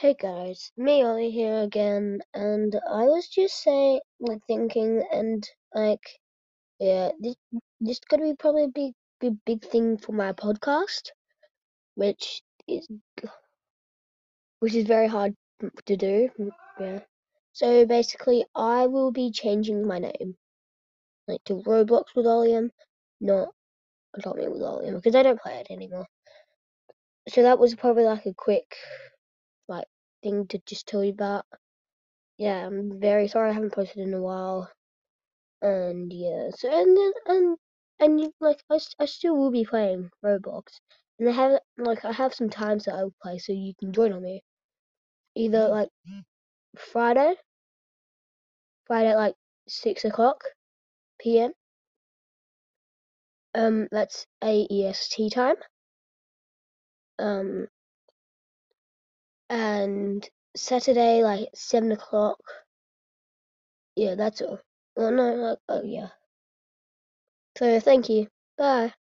Hey guys, me Ollie here again, and I was just thinking, and yeah, this gonna be probably a big thing for my podcast, which is very hard to do. Yeah, so basically, I will be changing my name, to Roblox with Olium, not Adopt Me with Olium, because I don't play it anymore. So that was probably a quick thing to just tell you about. Yeah, I'm very sorry I haven't posted in a while, and yeah, so I still will be playing Roblox, and I have some times that I will play, so you can join on me, either Friday at 6:00 p.m. That's AEST time. And Saturday, 7:00. Yeah, that's all. Well, no, yeah. So, thank you. Bye.